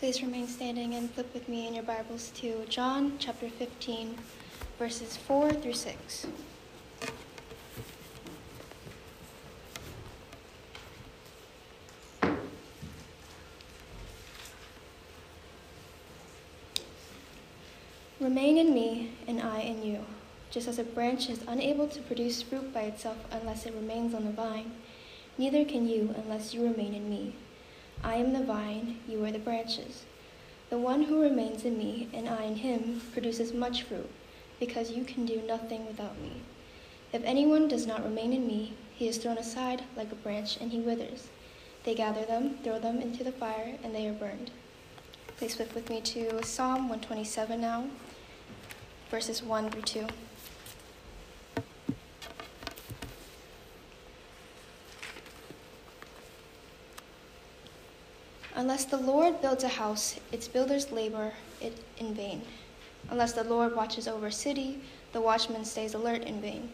Please remain standing and flip with me in your Bibles to John chapter 15, verses 4 through 6. Remain in me, and I in you. Just as a branch is unable to produce fruit by itself unless it remains on the vine, neither can you unless you remain in me. I am the vine, you are the branches. The one who remains in me, and I in him, produces much fruit, because you can do nothing without me. If anyone does not remain in me, he is thrown aside like a branch, and he withers. They gather them, throw them into the fire, and they are burned. Please flip with me to Psalm 127 now, verses 1 through 2. Unless the Lord builds a house, its builders labor it in vain. Unless the Lord watches over a city, the watchman stays alert in vain.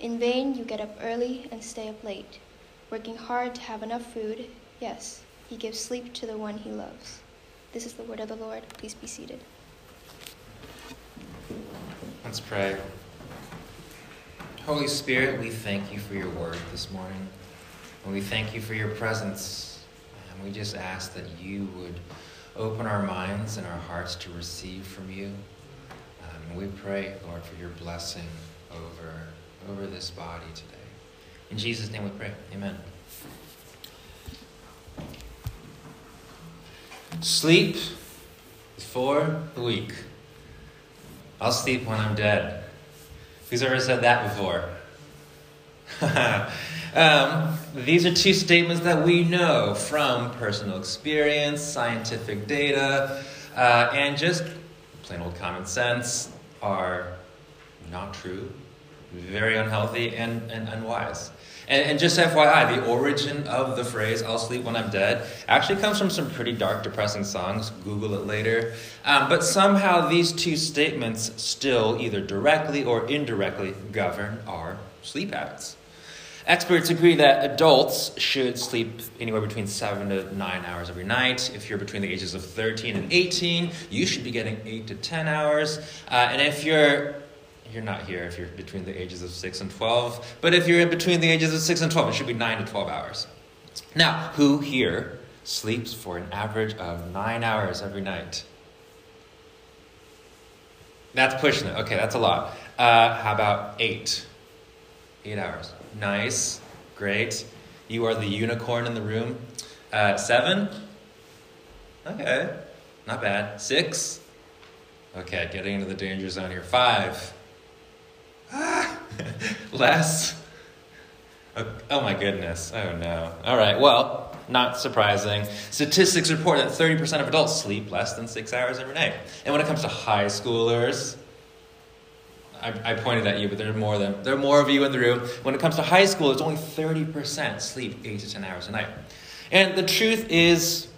In vain you get up early and stay up late, working hard to have enough food. Yes, he gives sleep to the one he loves. This is the word of the Lord. Please be seated. Let's pray. Holy Spirit, we thank you for your word this morning, and we thank you for your presence. We just ask that you would open our minds and our hearts to receive from you. And we pray, Lord, for your blessing over this body today. In Jesus' name we pray. Amen. Sleep is for the weak. I'll sleep when I'm dead. Who's ever said that before? These are two statements that we know from personal experience, scientific data, and just plain old common sense are not true, very unhealthy, and unwise. And just FYI, the origin of the phrase, I'll sleep when I'm dead, actually comes from some pretty dark, depressing songs. Google it later. But somehow these two statements still either directly or indirectly govern our sleep habits. Experts agree that adults should sleep anywhere between 7 to 9 hours every night. If you're between the ages of 13 and 18, you should be getting 8 to 10 hours. And if you're not here, if you're between the ages of 6 and 12, but if you're in between the ages of 6 and 12, it should be 9 to 12 hours. Now, who here sleeps for an average of 9 hours every night? That's pushing it. Okay, that's a lot. How about 8? 8 hours. Nice. Great. You are the unicorn in the room. 7? Okay. Not bad. 6? Okay, getting into the danger zone here. 5? Less? Oh my goodness. Oh no. All right. Well, not surprising. Statistics report that 30% of adults sleep less than 6 hours every night. And when it comes to high schoolers, I pointed at you, but there are more of you in the room. When it comes to high school, it's only 30% sleep 8 to 10 hours a night. And the truth is,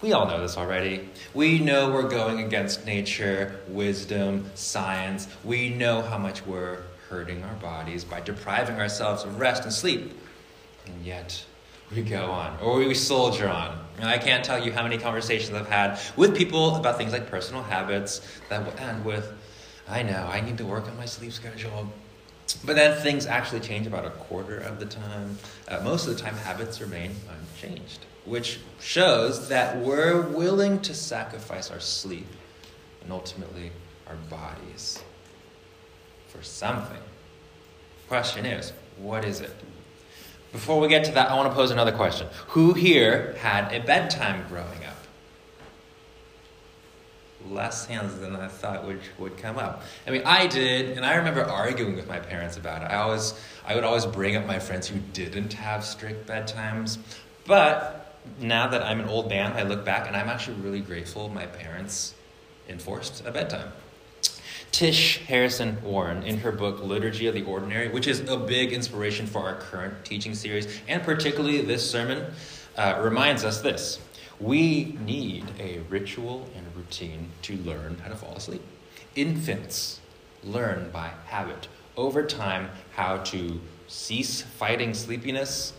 we all know this already. We know we're going against nature, wisdom, science. We know how much we're hurting our bodies by depriving ourselves of rest and sleep. And yet, we go on, or we soldier on. And I can't tell you how many conversations I've had with people about things like personal habits that will end with, I know, I need to work on my sleep schedule. But then things actually change about a quarter of the time. Most of the time, habits remain unchanged, which shows that we're willing to sacrifice our sleep and ultimately our bodies for something. Question is, what is it? Before we get to that, I want to pose another question. Who here had a bedtime growing up? Less hands than I thought would come up. I mean, I did, and I remember arguing with my parents about it. I would always bring up my friends who didn't have strict bedtimes. But now that I'm an old man, I look back, and I'm actually really grateful my parents enforced a bedtime. Tish Harrison Warren, in her book Liturgy of the Ordinary, which is a big inspiration for our current teaching series, and particularly this sermon, reminds us this. We need a ritual and a routine to learn how to fall asleep. Infants learn by habit over time how to cease fighting sleepiness,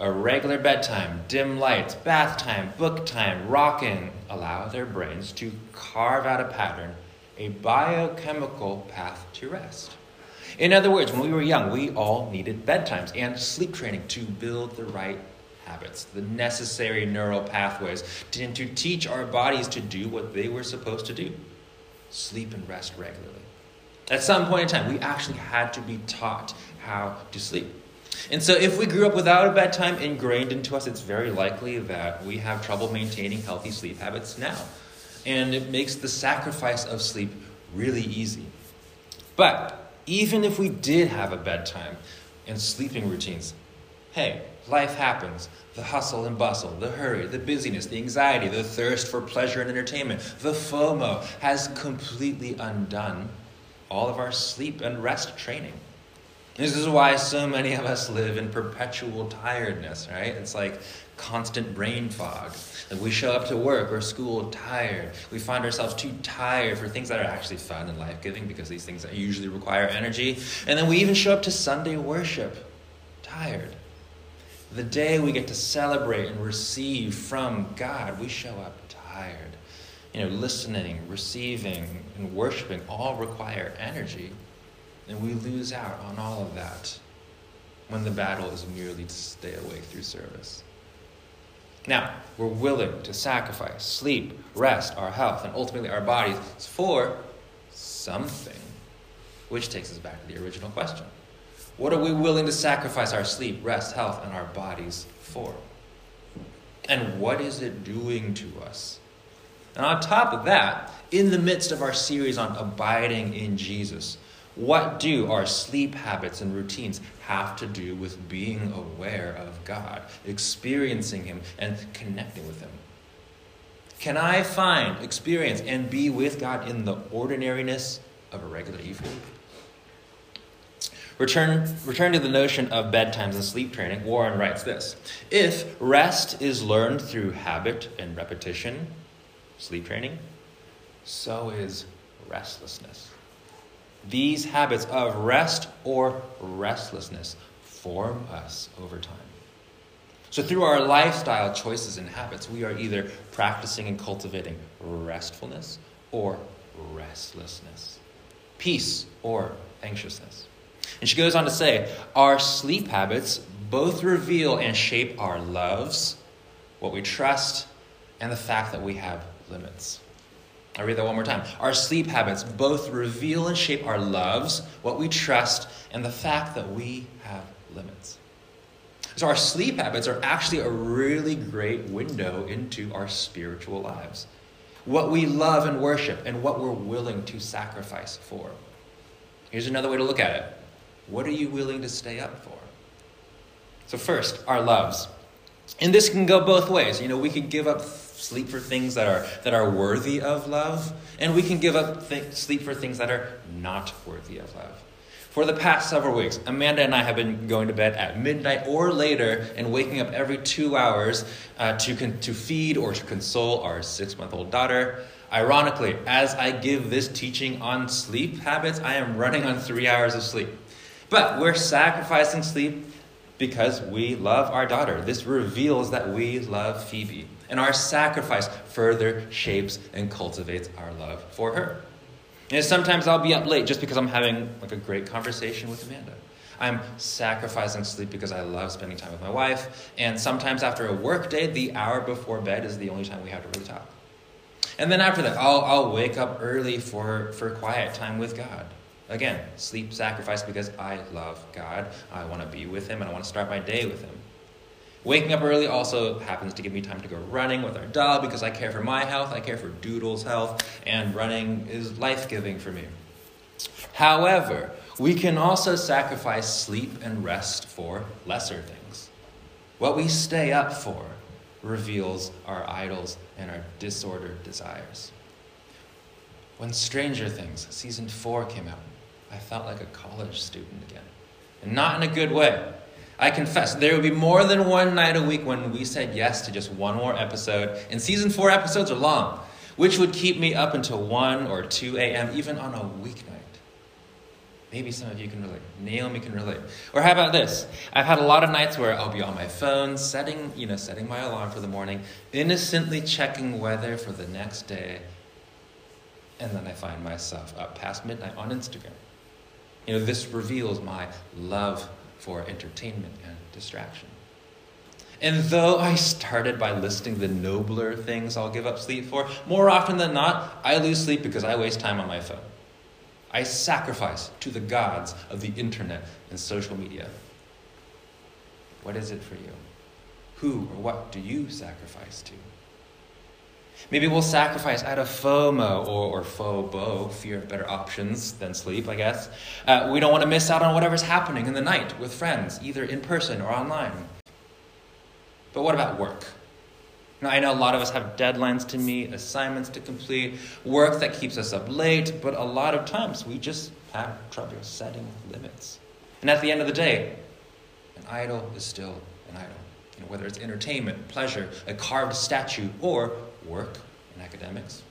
A regular bedtime, dim lights, bath time, book time, rockin', allow their brains to carve out a pattern, a biochemical path to rest. In other words, when we were young, we all needed bedtimes and sleep training to build the right habits, the necessary neural pathways, and to teach our bodies to do what they were supposed to do, sleep and rest regularly. At some point in time, we actually had to be taught how to sleep. And so if we grew up without a bedtime ingrained into us, it's very likely that we have trouble maintaining healthy sleep habits now. And it makes the sacrifice of sleep really easy. But even if we did have a bedtime and sleeping routines, hey, life happens. The hustle and bustle, the hurry, the busyness, the anxiety, the thirst for pleasure and entertainment, the FOMO has completely undone all of our sleep and rest training. This is why so many of us live in perpetual tiredness, right? It's like constant brain fog. Like we show up to work or school tired. We find ourselves too tired for things that are actually fun and life-giving because these things usually require energy. And then we even show up to Sunday worship tired. The day we get to celebrate and receive from God, we show up tired. You know, listening, receiving, and worshiping all require energy. And we lose out on all of that when the battle is merely to stay awake through service. Now, we're willing to sacrifice sleep, rest, our health, and ultimately our bodies for something. Which takes us back to the original question. What are we willing to sacrifice our sleep, rest, health, and our bodies for? And what is it doing to us? And on top of that, in the midst of our series on abiding in Jesus, what do our sleep habits and routines have to do with being aware of God, experiencing Him, and connecting with Him? Can I find, experience, and be with God in the ordinariness of a regular evening? Return to the notion of bedtimes and sleep training, Warren writes this: if rest is learned through habit and repetition, sleep training, so is restlessness. These habits of rest or restlessness form us over time. So through our lifestyle choices and habits, we are either practicing and cultivating restfulness or restlessness, peace or anxiousness. And she goes on to say, our sleep habits both reveal and shape our loves, what we trust, and the fact that we have limits. I'll read that one more time. Our sleep habits both reveal and shape our loves, what we trust, and the fact that we have limits. So our sleep habits are actually a really great window into our spiritual lives, what we love and worship, and what we're willing to sacrifice for. Here's another way to look at it. What are you willing to stay up for? So first, our loves. And this can go both ways. You know, we could give up sleep for things that are worthy of love, and we can give up sleep for things that are not worthy of love. For the past several weeks, Amanda and I have been going to bed at midnight or later and waking up every 2 hours to feed or to console our 6-month-old daughter. Ironically, as I give this teaching on sleep habits, I am running on 3 hours of sleep. But we're sacrificing sleep because we love our daughter. This reveals that we love Phoebe. And our sacrifice further shapes and cultivates our love for her. And sometimes I'll be up late just because I'm having like a great conversation with Amanda. I'm sacrificing sleep because I love spending time with my wife. And sometimes after a work day, the hour before bed is the only time we have to really talk. And then after that, I'll wake up early for quiet time with God. Again, sleep sacrifice because I love God. I want to be with Him and I want to start my day with Him. Waking up early also happens to give me time to go running with our dog because I care for my health, I care for Doodle's health, and running is life-giving for me. However, we can also sacrifice sleep and rest for lesser things. What we stay up for reveals our idols and our disordered desires. When Stranger Things Season 4 came out, I felt like a college student again, and not in a good way. I confess, there would be more than one night a week when we said yes to just one more episode, and Season 4 episodes are long, which would keep me up until 1 or 2 a.m., even on a weeknight. Maybe some of you can relate. Naomi can relate. Or how about this? I've had a lot of nights where I'll be on my phone, setting my alarm for the morning, innocently checking weather for the next day, and then I find myself up past midnight on Instagram. This reveals my love for entertainment and distraction. And though I started by listing the nobler things I'll give up sleep for, more often than not, I lose sleep because I waste time on my phone. I sacrifice to the gods of the internet and social media. What is it for you? Who or what do you sacrifice to? Maybe we'll sacrifice out of FOMO or FOBO, fear of better options than sleep, I guess. We don't want to miss out on whatever's happening in the night with friends, either in person or online. But what about work? I know a lot of us have deadlines to meet, assignments to complete, work that keeps us up late, but a lot of times we just have trouble setting limits. And at the end of the day, an idol is still an idol. Whether it's entertainment, pleasure, a carved statue, or work and academics.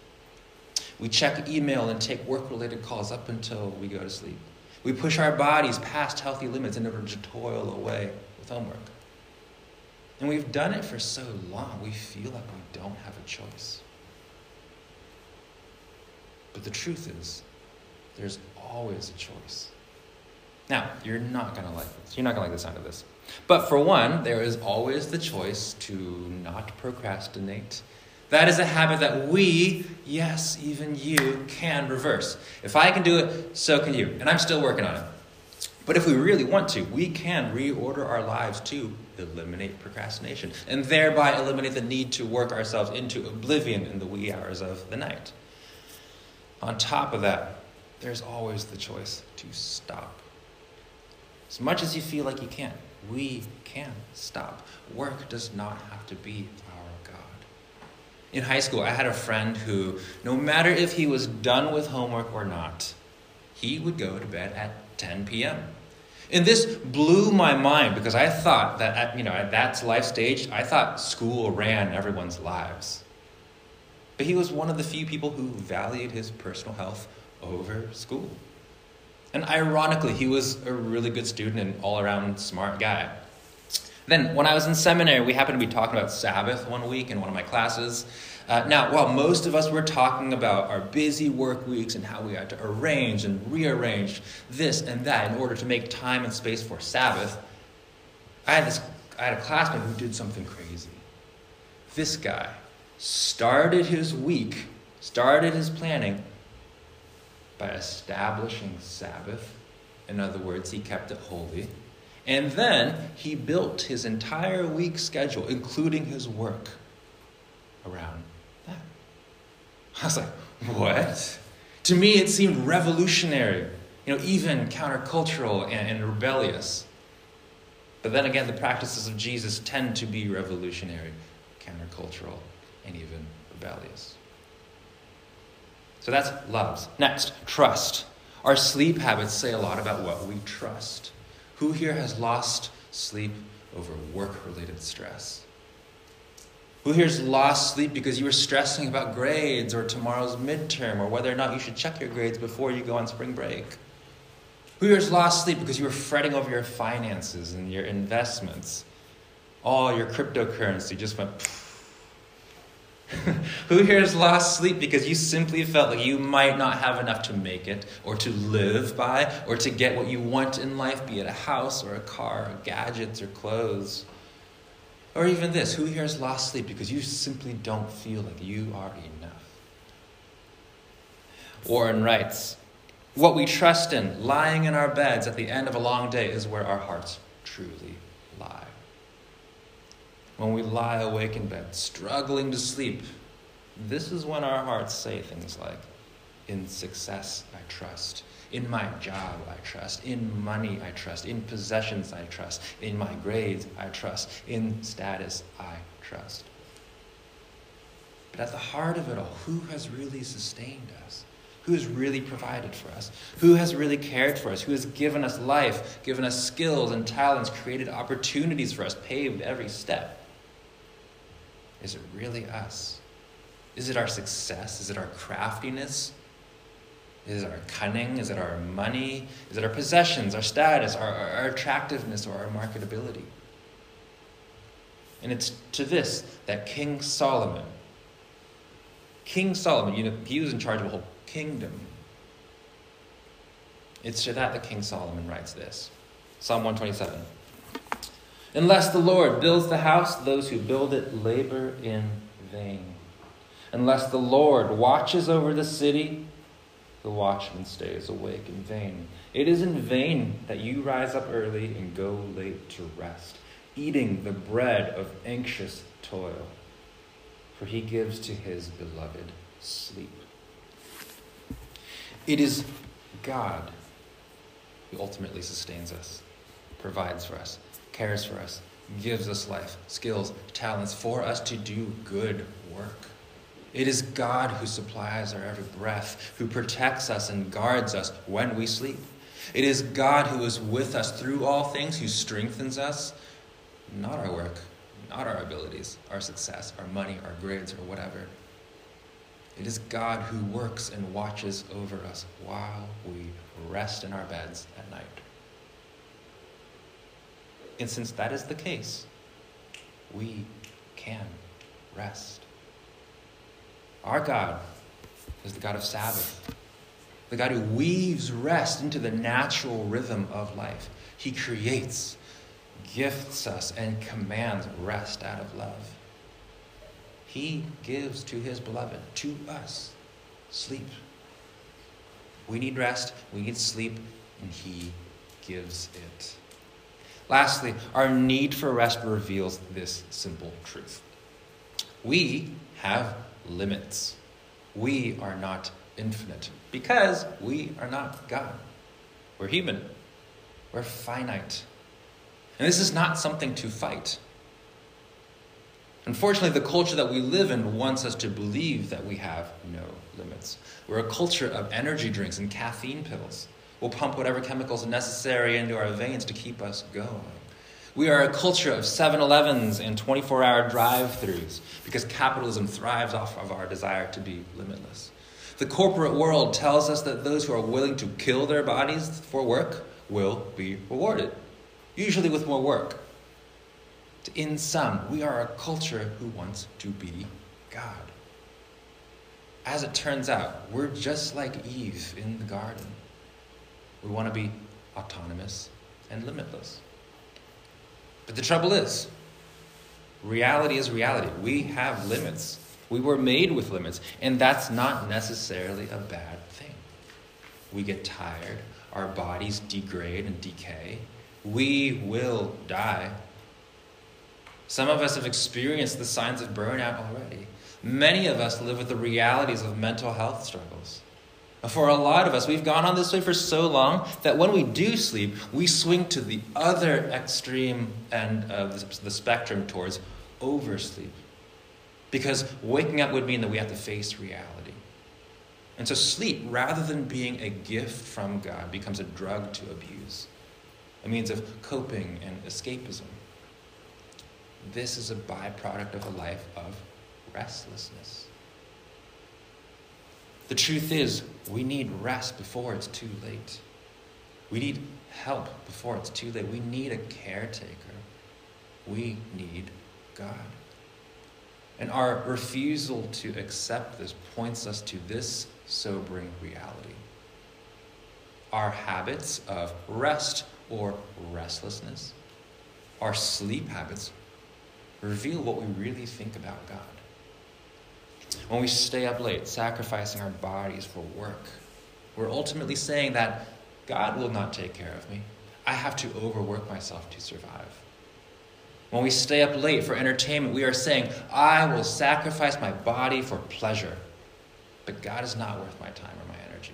We check email and take work-related calls up until we go to sleep. We push our bodies past healthy limits in order to toil away with homework. And we've done it for so long, we feel like we don't have a choice. But the truth is, there's always a choice. Now, you're not going to like this. You're not going to like the sound of this. But for one, there is always the choice to not procrastinate. That is a habit that we, yes, even you, can reverse. If I can do it, so can you. And I'm still working on it. But if we really want to, we can reorder our lives to eliminate procrastination and thereby eliminate the need to work ourselves into oblivion in the wee hours of the night. On top of that, there's always the choice to stop. As much as you feel like you can't, we can stop. Work does not have to be our God. In high school, I had a friend who, no matter if he was done with homework or not, he would go to bed at 10 p.m. And this blew my mind because I thought that at that life stage, I thought school ran everyone's lives. But he was one of the few people who valued his personal health over school. And ironically, he was a really good student and all-around smart guy. Then when I was in seminary, we happened to be talking about Sabbath one week in one of my classes. Now, while most of us were talking about our busy work weeks and how we had to arrange and rearrange this and that in order to make time and space for Sabbath, I had a classmate who did something crazy. This guy started his planning by establishing Sabbath. In other words, he kept it holy. And then he built his entire week schedule, including his work, around that. I was like, what? To me, it seemed revolutionary, even countercultural and rebellious. But then again, the practices of Jesus tend to be revolutionary, countercultural, and even rebellious. So that's loves. Next, trust. Our sleep habits say a lot about what we trust. Who here has lost sleep over work-related stress? Who here has lost sleep because you were stressing about grades or tomorrow's midterm or whether or not you should check your grades before you go on spring break? Who here has lost sleep because you were fretting over your finances and your investments? All your cryptocurrency just went Who here has lost sleep because you simply felt like you might not have enough to make it or to live by or to get what you want in life, be it a house or a car or gadgets or clothes? Or even this, who here has lost sleep because you simply don't feel like you are enough? Warren writes, "What we trust in, lying in our beds at the end of a long day, is where our hearts truly lie." When we lie awake in bed, struggling to sleep, this is when our hearts say things like, in success I trust, in my job I trust, in money I trust, in possessions I trust, in my grades I trust, in status I trust. But at the heart of it all, who has really sustained us? Who has really provided for us? Who has really cared for us? Who has given us life, given us skills and talents, created opportunities for us, paved every step? Is it really us? Is it our success? Is it our craftiness? Is it our cunning? Is it our money? Is it our possessions, our status, our attractiveness, or our marketability? And it's to this that King Solomon, he was in charge of a whole kingdom. It's to that King Solomon writes this. Psalm 127. Unless the Lord builds the house, those who build it labor in vain. Unless the Lord watches over the city, the watchman stays awake in vain. It is in vain that you rise up early and go late to rest, eating the bread of anxious toil, for he gives to his beloved sleep. It is God who ultimately sustains us, provides for us, cares for us, gives us life, skills, talents for us to do good work. It is God who supplies our every breath, who protects us and guards us when we sleep. It is God who is with us through all things, who strengthens us, not our work, not our abilities, our success, our money, our grades, or whatever. It is God who works and watches over us while we rest in our beds at night. And since that is the case, we can rest. Our God is the God of Sabbath, the God who weaves rest into the natural rhythm of life. He creates, gifts us, and commands rest out of love. He gives to his beloved, to us, sleep. We need rest, we need sleep, and he gives it. Lastly, our need for rest reveals this simple truth. We have limits. We are not infinite because we are not God. We're human. We're finite. And this is not something to fight. Unfortunately, the culture that we live in wants us to believe that we have no limits. We're a culture of energy drinks and caffeine pills. We'll pump whatever chemicals are necessary into our veins to keep us going. We are a culture of 7-Elevens and 24-hour drive-thrus because capitalism thrives off of our desire to be limitless. The corporate world tells us that those who are willing to kill their bodies for work will be rewarded, usually with more work. In sum, we are a culture who wants to be God. As it turns out, we're just like Eve in the garden. We want to be autonomous and limitless. But the trouble is, reality is reality. We have limits. We were made with limits, and that's not necessarily a bad thing. We get tired. Our bodies degrade and decay. We will die. Some of us have experienced the signs of burnout already. Many of us live with the realities of mental health struggles. For a lot of us, we've gone on this way for so long that when we do sleep, we swing to the other extreme end of the spectrum towards oversleep. Because waking up would mean that we have to face reality. And so sleep, rather than being a gift from God, becomes a drug to abuse, a means of coping and escapism. This is a byproduct of a life of restlessness. The truth is, we need rest before it's too late. We need help before it's too late. We need a caretaker. We need God. And our refusal to accept this points us to this sobering reality. Our habits of rest or restlessness, our sleep habits, reveal what we really think about God. When we stay up late, sacrificing our bodies for work, we're ultimately saying that God will not take care of me. I have to overwork myself to survive. When we stay up late for entertainment, we are saying, I will sacrifice my body for pleasure, but God is not worth my time or my energy.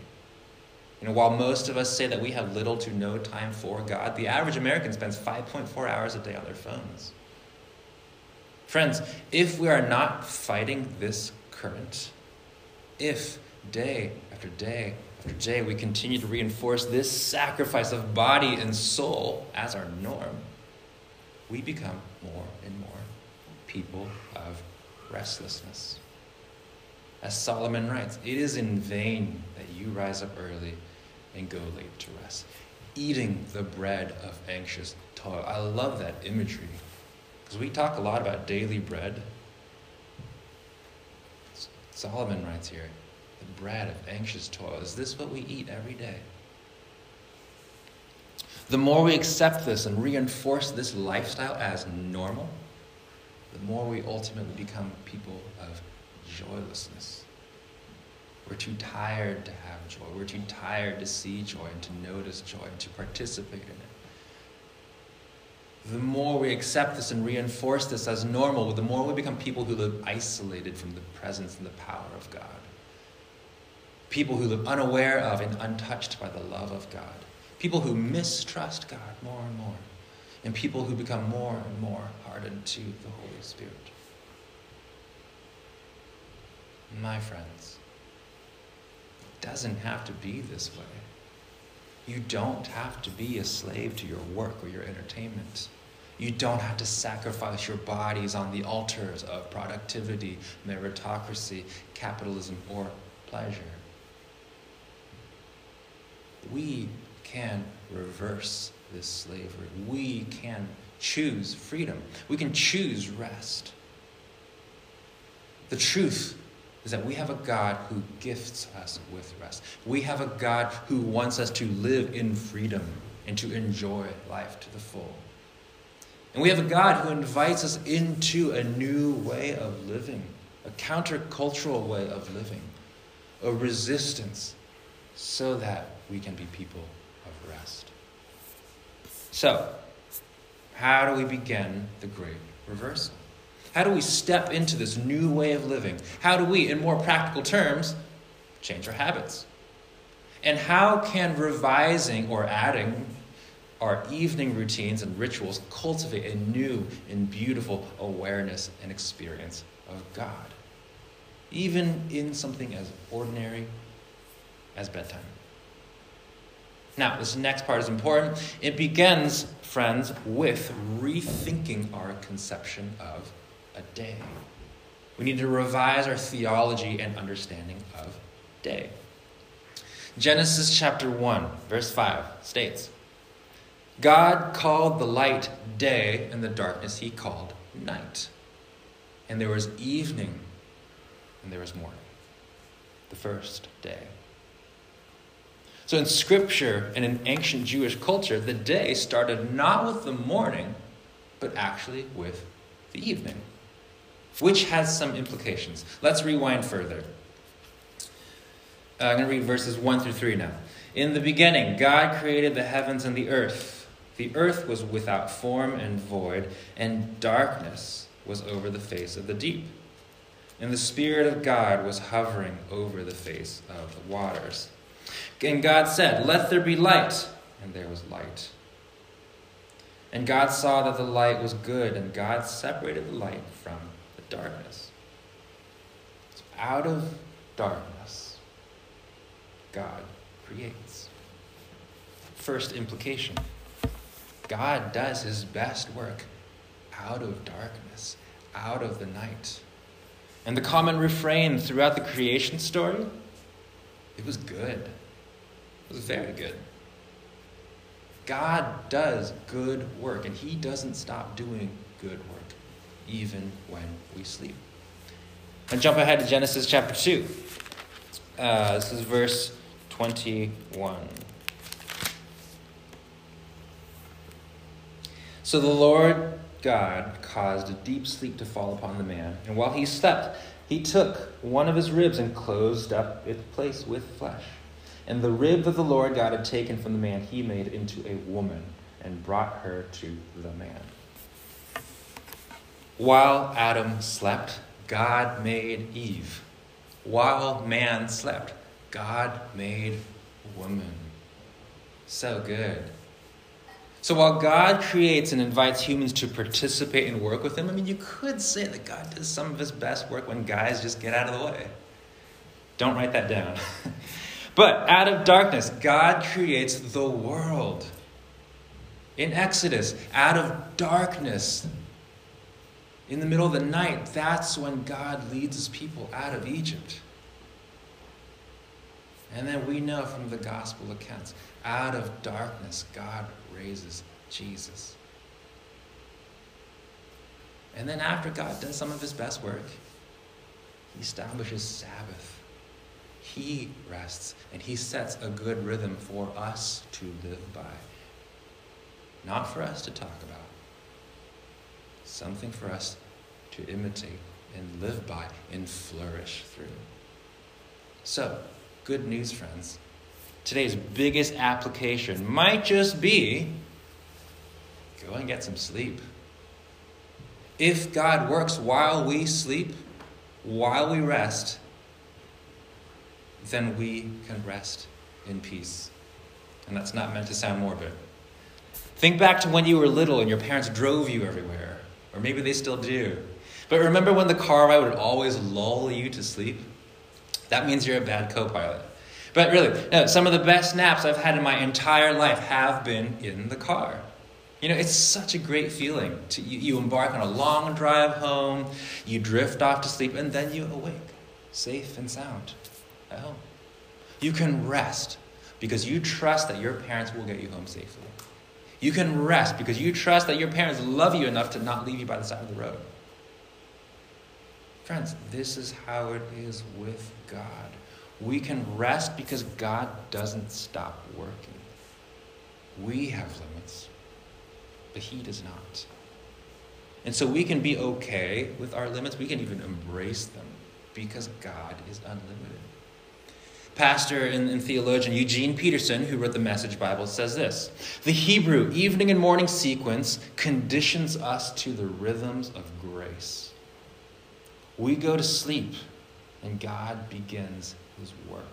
While most of us say that we have little to no time for God, the average American spends 5.4 hours a day on their phones. Friends, if we are not fighting this current, if day after day after day we continue to reinforce this sacrifice of body and soul as our norm, we become more and more people of restlessness. As Solomon writes, it is in vain that you rise up early and go late to rest, eating the bread of anxious toil. I love that imagery, because we talk a lot about daily bread. Solomon writes here, the bread of anxious toil. Is this what we eat every day? The more we accept this and reinforce this lifestyle as normal, the more we ultimately become people of joylessness. We're too tired to have joy. We're too tired to see joy and to notice joy and to participate in it. The more we accept this and reinforce this as normal, the more we become people who live isolated from the presence and the power of God. People who live unaware of and untouched by the love of God. People who mistrust God more and more. And people who become more and more hardened to the Holy Spirit. My friends, it doesn't have to be this way. You don't have to be a slave to your work or your entertainment. You don't have to sacrifice your bodies on the altars of productivity, meritocracy, capitalism, or pleasure. We can reverse this slavery. We can choose freedom. We can choose rest. The truth is that we have a God who gifts us with rest. We have a God who wants us to live in freedom and to enjoy life to the full. And we have a God who invites us into a new way of living, a countercultural way of living, a resistance, so that we can be people of rest. So, how do we begin the great reversal? How do we step into this new way of living? How do we, in more practical terms, change our habits? And how can revising or adding our evening routines and rituals cultivate a new and beautiful awareness and experience of God, even in something as ordinary as bedtime? Now, this next part is important. It begins, friends, with rethinking our conception of a day. We need to revise our theology and understanding of day. Genesis chapter 1, verse 5 states, God called the light day, and the darkness he called night. And there was evening, and there was morning, the first day. So in Scripture and in ancient Jewish culture, the day started not with the morning, but actually with the evening, which has some implications. Let's rewind further. I'm going to read verses 1 through 3 now. In the beginning, God created the heavens and the earth. The earth was without form and void, and darkness was over the face of the deep. And the Spirit of God was hovering over the face of the waters. And God said, let there be light. And there was light. And God saw that the light was good, and God separated the light from the darkness. So out of darkness, God creates. First implication, God does his best work out of darkness, out of the night. And the common refrain throughout the creation story, it was good. It was very good. God does good work, and he doesn't stop doing good work, even when we sleep. And jump ahead to Genesis chapter 2. This is verse 21. So the Lord God caused a deep sleep to fall upon the man, and while he slept, he took one of his ribs and closed up its place with flesh. And the rib that the Lord God had taken from the man, he made into a woman and brought her to the man. While Adam slept, God made Eve. While man slept, God made woman. So good. So while God creates and invites humans to participate and work with him, I mean, you could say that God does some of his best work when guys just get out of the way. Don't write that down. But out of darkness, God creates the world. In Exodus, out of darkness, in the middle of the night, that's when God leads his people out of Egypt. And then we know from the gospel accounts, out of darkness, God raises Jesus. And then after God does some of his best work, he establishes Sabbath. He rests, and he sets a good rhythm for us to live by. Not for us to talk about. Something for us to imitate and live by and flourish through. So, good news, friends. Today's biggest application might just be go and get some sleep. If God works while we sleep, while we rest, then we can rest in peace. And that's not meant to sound morbid. Think back to when you were little and your parents drove you everywhere. Or maybe they still do. But remember when the car ride would always lull you to sleep? That means you're a bad co-pilot. But really, no, some of the best naps I've had in my entire life have been in the car. You know, it's such a great feeling. You embark on a long drive home, you drift off to sleep, and then you awake, safe and sound at home. You can rest because you trust that your parents will get you home safely. You can rest because you trust that your parents love you enough to not leave you by the side of the road. Friends, this is how it is with God. We can rest because God doesn't stop working. We have limits, but he does not. And so we can be okay with our limits. We can even embrace them because God is unlimited. Pastor and theologian Eugene Peterson, who wrote the Message Bible, says this: the Hebrew evening and morning sequence conditions us to the rhythms of grace. We go to sleep, and God begins his work.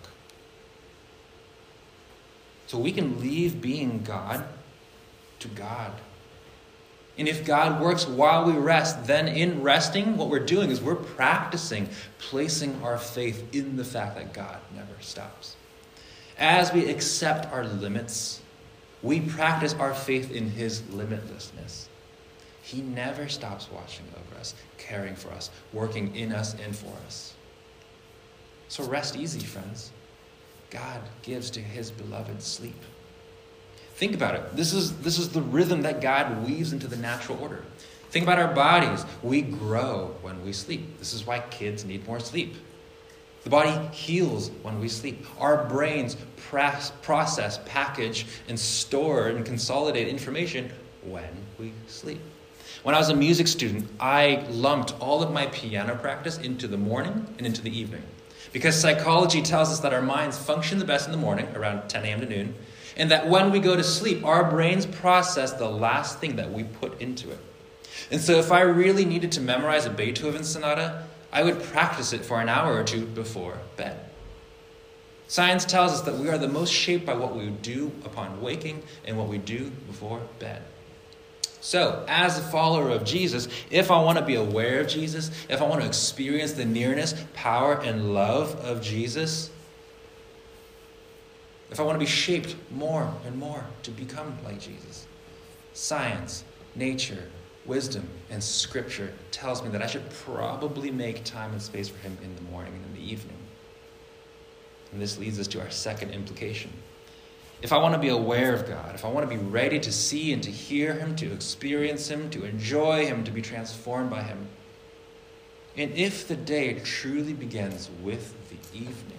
So we can leave being God to God. And if God works while we rest, then in resting, what we're doing is we're practicing placing our faith in the fact that God never stops. As we accept our limits, we practice our faith in his limitlessness. He never stops watching over us, caring for us, working in us and for us. So rest easy, friends. God gives to his beloved sleep. Think about it. This is the rhythm that God weaves into the natural order. Think about our bodies. We grow when we sleep. This is why kids need more sleep. The body heals when we sleep. Our brains process, package, and store and consolidate information when we sleep. When I was a music student, I lumped all of my piano practice into the morning and into the evening. Because psychology tells us that our minds function the best in the morning, around 10 a.m. to noon, and that when we go to sleep, our brains process the last thing that we put into it. And so if I really needed to memorize a Beethoven sonata, I would practice it for an hour or two before bed. Science tells us that we are the most shaped by what we do upon waking and what we do before bed. So, as a follower of Jesus, if I want to be aware of Jesus, if I want to experience the nearness, power, and love of Jesus, if I want to be shaped more and more to become like Jesus, science, nature, wisdom, and scripture tells me that I should probably make time and space for him in the morning and in the evening. And this leads us to our second implication. If I want to be aware of God, if I want to be ready to see and to hear him, to experience him, to enjoy him, to be transformed by him, and if the day truly begins with the evening,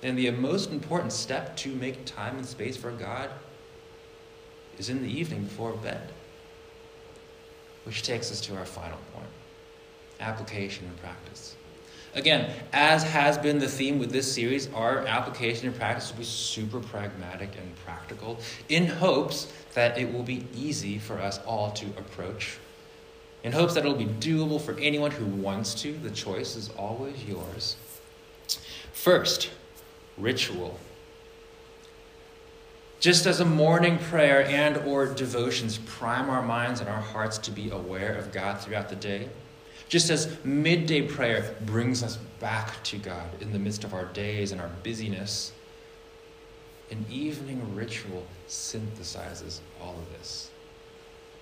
then the most important step to make time and space for God is in the evening before bed. Which takes us to our final point, application and practice. Again, as has been the theme with this series, our application and practice will be super pragmatic and practical in hopes that it will be easy for us all to approach, in hopes that it will be doable for anyone who wants to. The choice is always yours. First, ritual. Just as a morning prayer and or devotions prime our minds and our hearts to be aware of God throughout the day, just as midday prayer brings us back to God in the midst of our days and our busyness, an evening ritual synthesizes all of this.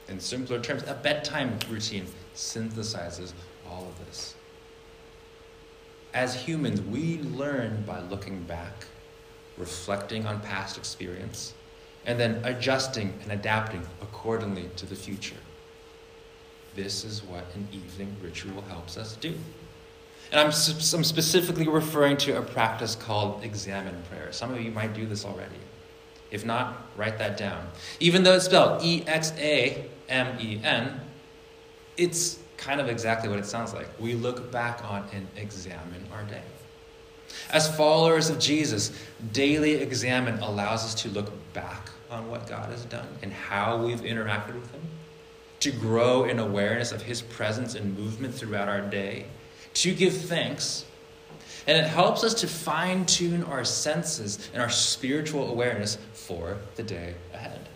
In simpler terms, a bedtime routine synthesizes all of this. As humans, we learn by looking back, reflecting on past experience, and then adjusting and adapting accordingly to the future. This is what an evening ritual helps us do. And I'm specifically referring to a practice called examine prayer. Some of you might do this already. If not, write that down. Even though it's spelled E-X-A-M-E-N, it's kind of exactly what it sounds like. We look back on and examine our day. As followers of Jesus, daily examine allows us to look back on what God has done and how we've interacted with him, to grow in awareness of his presence and movement throughout our day, to give thanks, and it helps us to fine-tune our senses and our spiritual awareness for the day ahead.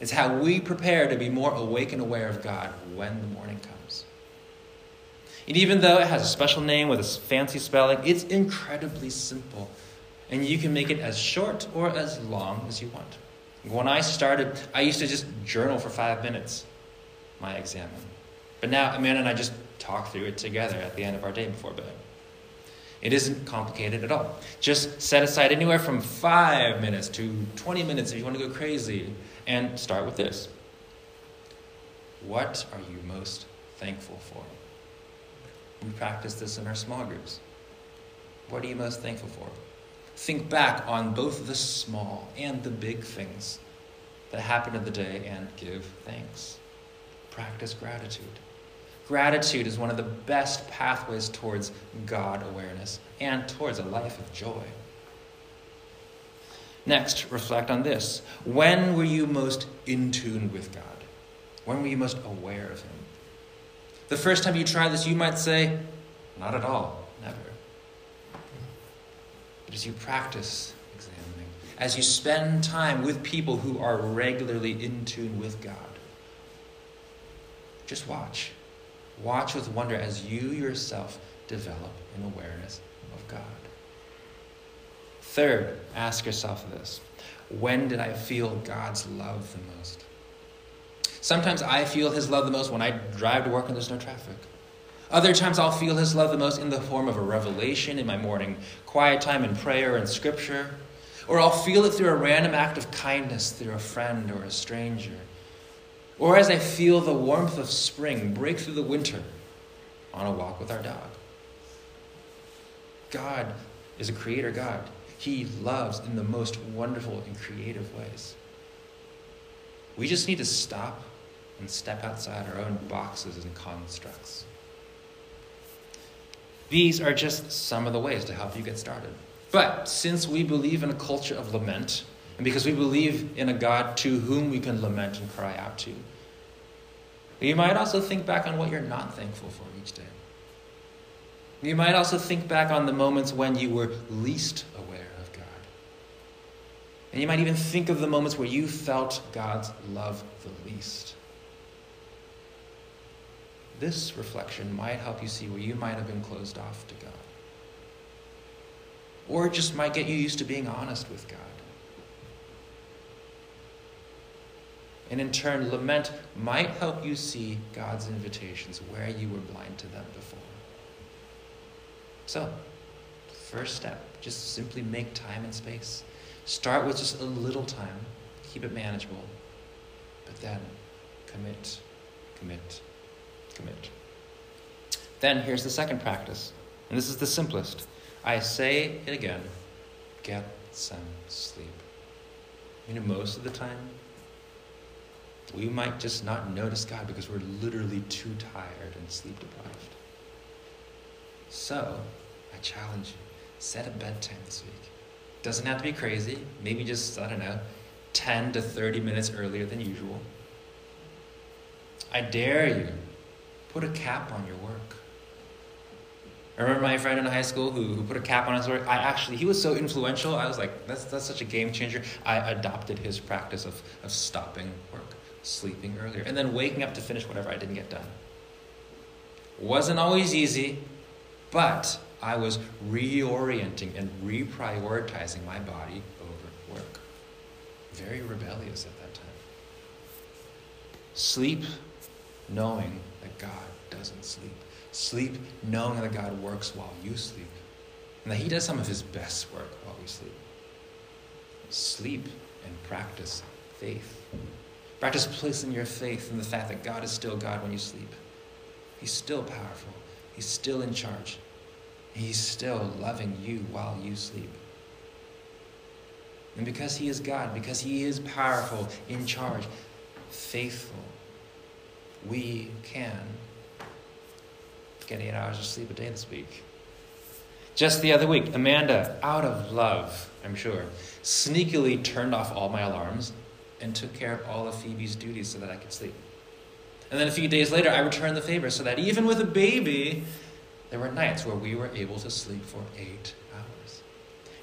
It's how we prepare to be more awake and aware of God when the morning comes. And even though it has a special name with a fancy spelling, it's incredibly simple. And you can make it as short or as long as you want. When I started, I used to just journal for 5 minutes, my examine. But now Amanda and I just talk through it together at the end of our day before bed. It isn't complicated at all. Just set aside anywhere from 5 minutes to 20 minutes if you want to go crazy. And start with this. What are you most thankful for? We practice this in our small groups. What are you most thankful for? Think back on both the small and the big things that happened in the day and give thanks. Practice gratitude. Gratitude is one of the best pathways towards God awareness and towards a life of joy. Next, reflect on this. When were you most in tune with God? When were you most aware of him? The first time you try this, you might say, not at all, never. But as you practice examining, as you spend time with people who are regularly in tune with God, just watch. Watch with wonder as you yourself develop an awareness of God. Third, ask yourself this. When did I feel God's love the most? Sometimes I feel his love the most when I drive to work and there's no traffic. Other times I'll feel his love the most in the form of a revelation in my morning quiet time in prayer and scripture. Or I'll feel it through a random act of kindness through a friend or a stranger. Or as I feel the warmth of spring break through the winter on a walk with our dog. God is a creator God. He loves in the most wonderful and creative ways. We just need to stop and step outside our own boxes and constructs. These are just some of the ways to help you get started. But since we believe in a culture of lament, and because we believe in a God to whom we can lament and cry out to, you might also think back on what you're not thankful for each day. You might also think back on the moments when you were least aware of God. And you might even think of the moments where you felt God's love the least. This reflection might help you see where you might have been closed off to God. Or it just might get you used to being honest with God. And in turn, lament might help you see God's invitations where you were blind to them before. So, first step, just simply make time and space. Start with just a little time, keep it manageable, but then commit, commit, commit. Then here's the second practice, and this is the simplest. I say it again, get some sleep. Most of the time, we might just not notice God because we're literally too tired and sleep deprived. So, I challenge you, set a bedtime this week. Doesn't have to be crazy. Maybe just, 10 to 30 minutes earlier than usual. I dare you, put a cap on your work. I remember my friend in high school who put a cap on his work. He was so influential, I was like, that's such a game changer. I adopted his practice of stopping work, sleeping earlier, and then waking up to finish whatever I didn't get done. Wasn't always easy, but I was reorienting and reprioritizing my body over work. Very rebellious at that time. Sleep knowing that God doesn't sleep. Sleep knowing that God works while you sleep, and that he does some of his best work while we sleep. Sleep and practice faith. Practice placing your faith in the fact that God is still God when you sleep. He's still powerful. He's still in charge. He's still loving you while you sleep. And because he is God, because he is powerful, in charge, faithful, we can get 8 hours of sleep a day this week. Just the other week, Amanda, out of love, I'm sure, sneakily turned off all my alarms and took care of all of Phoebe's duties so that I could sleep. And then a few days later, I returned the favor so that even with a baby, there were nights where we were able to sleep for 8 hours.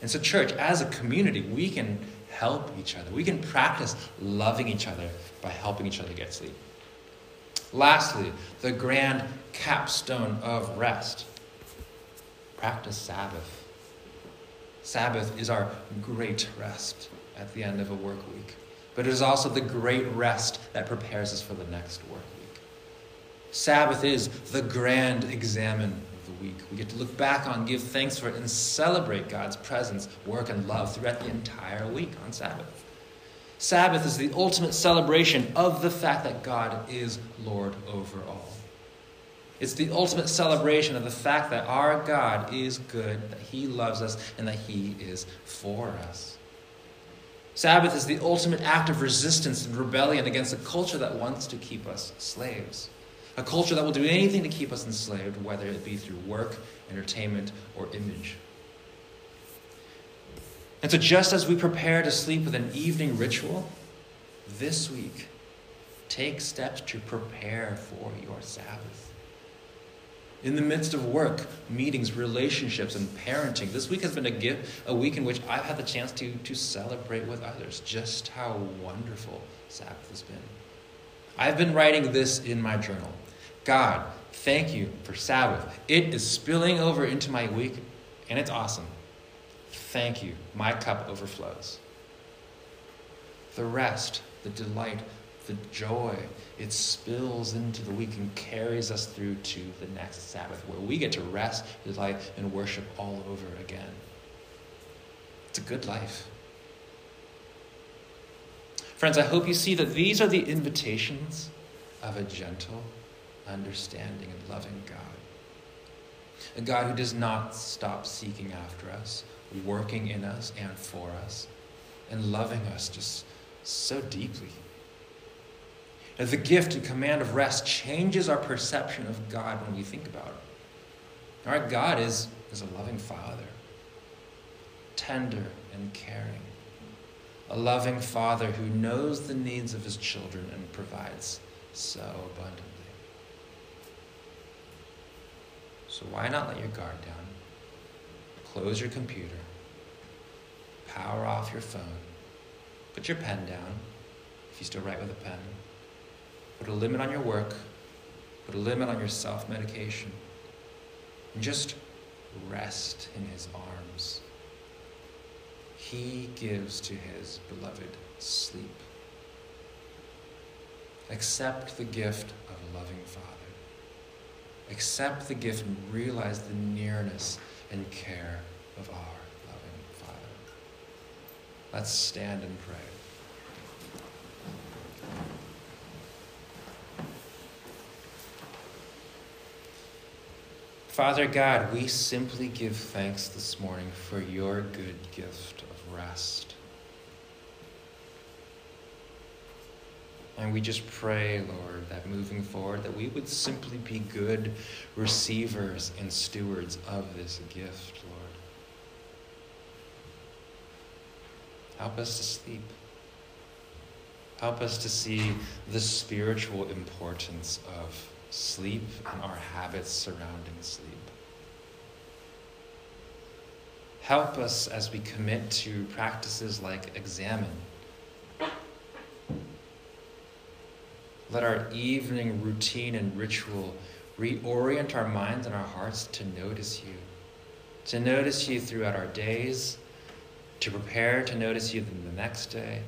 And so church, as a community, we can help each other. We can practice loving each other by helping each other get sleep. Lastly, the grand capstone of rest. Practice Sabbath. Sabbath is our great rest at the end of a work week. But it is also the great rest that prepares us for the next work week. Sabbath is the grand examine of the week. We get to look back on, give thanks for it, and celebrate God's presence, work, and love throughout the entire week on Sabbath. Sabbath is the ultimate celebration of the fact that God is Lord over all. It's the ultimate celebration of the fact that our God is good, that he loves us, and that he is for us. Sabbath is the ultimate act of resistance and rebellion against a culture that wants to keep us slaves. A culture that will do anything to keep us enslaved, whether it be through work, entertainment, or image. And so just as we prepare to sleep with an evening ritual, this week, take steps to prepare for your Sabbath. In the midst of work, meetings, relationships, and parenting, this week has been a week in which I've had the chance to celebrate with others just how wonderful Sabbath has been. I've been writing this in my journal. God, thank you for Sabbath. It is spilling over into my week, and it's awesome. Thank you. My cup overflows. The rest, the delight, the joy, it spills into the week and carries us through to the next Sabbath where we get to rest, delight, and worship all over again. It's a good life. Friends, I hope you see that these are the invitations of a gentle, understanding, and loving God. A God who does not stop seeking after us, working in us and for us, and loving us just so deeply. That the gift and command of rest changes our perception of God when we think about it. Our God is a loving Father, tender and caring, a loving Father who knows the needs of his children and provides so abundantly. So why not let your guard down? Close your computer, power off your phone, put your pen down, if you still write with a pen, put a limit on your work, put a limit on your self-medication, and just rest in his arms. He gives to his beloved sleep. Accept the gift of a loving Father. Accept the gift and realize the nearness and care of our loving Father. Let's stand and pray. Father God, we simply give thanks this morning for your good gift of rest. And we just pray, Lord, that moving forward, that we would simply be good receivers and stewards of this gift, Lord. Help us to sleep. Help us to see the spiritual importance of sleep and our habits surrounding sleep. Help us as we commit to practices like examine. Let our evening routine and ritual reorient our minds and our hearts to notice you throughout our days, to prepare to notice you the next day.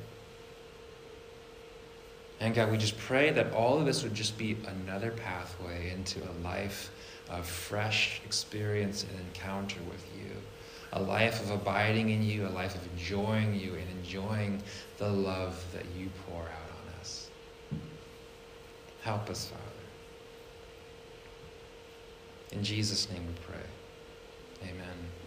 And God, we just pray that all of this would just be another pathway into a life a fresh experience and encounter with you, a life of abiding in you, a life of enjoying you and enjoying the love that you pour out on us. Help us, Father. In Jesus' name we pray. Amen.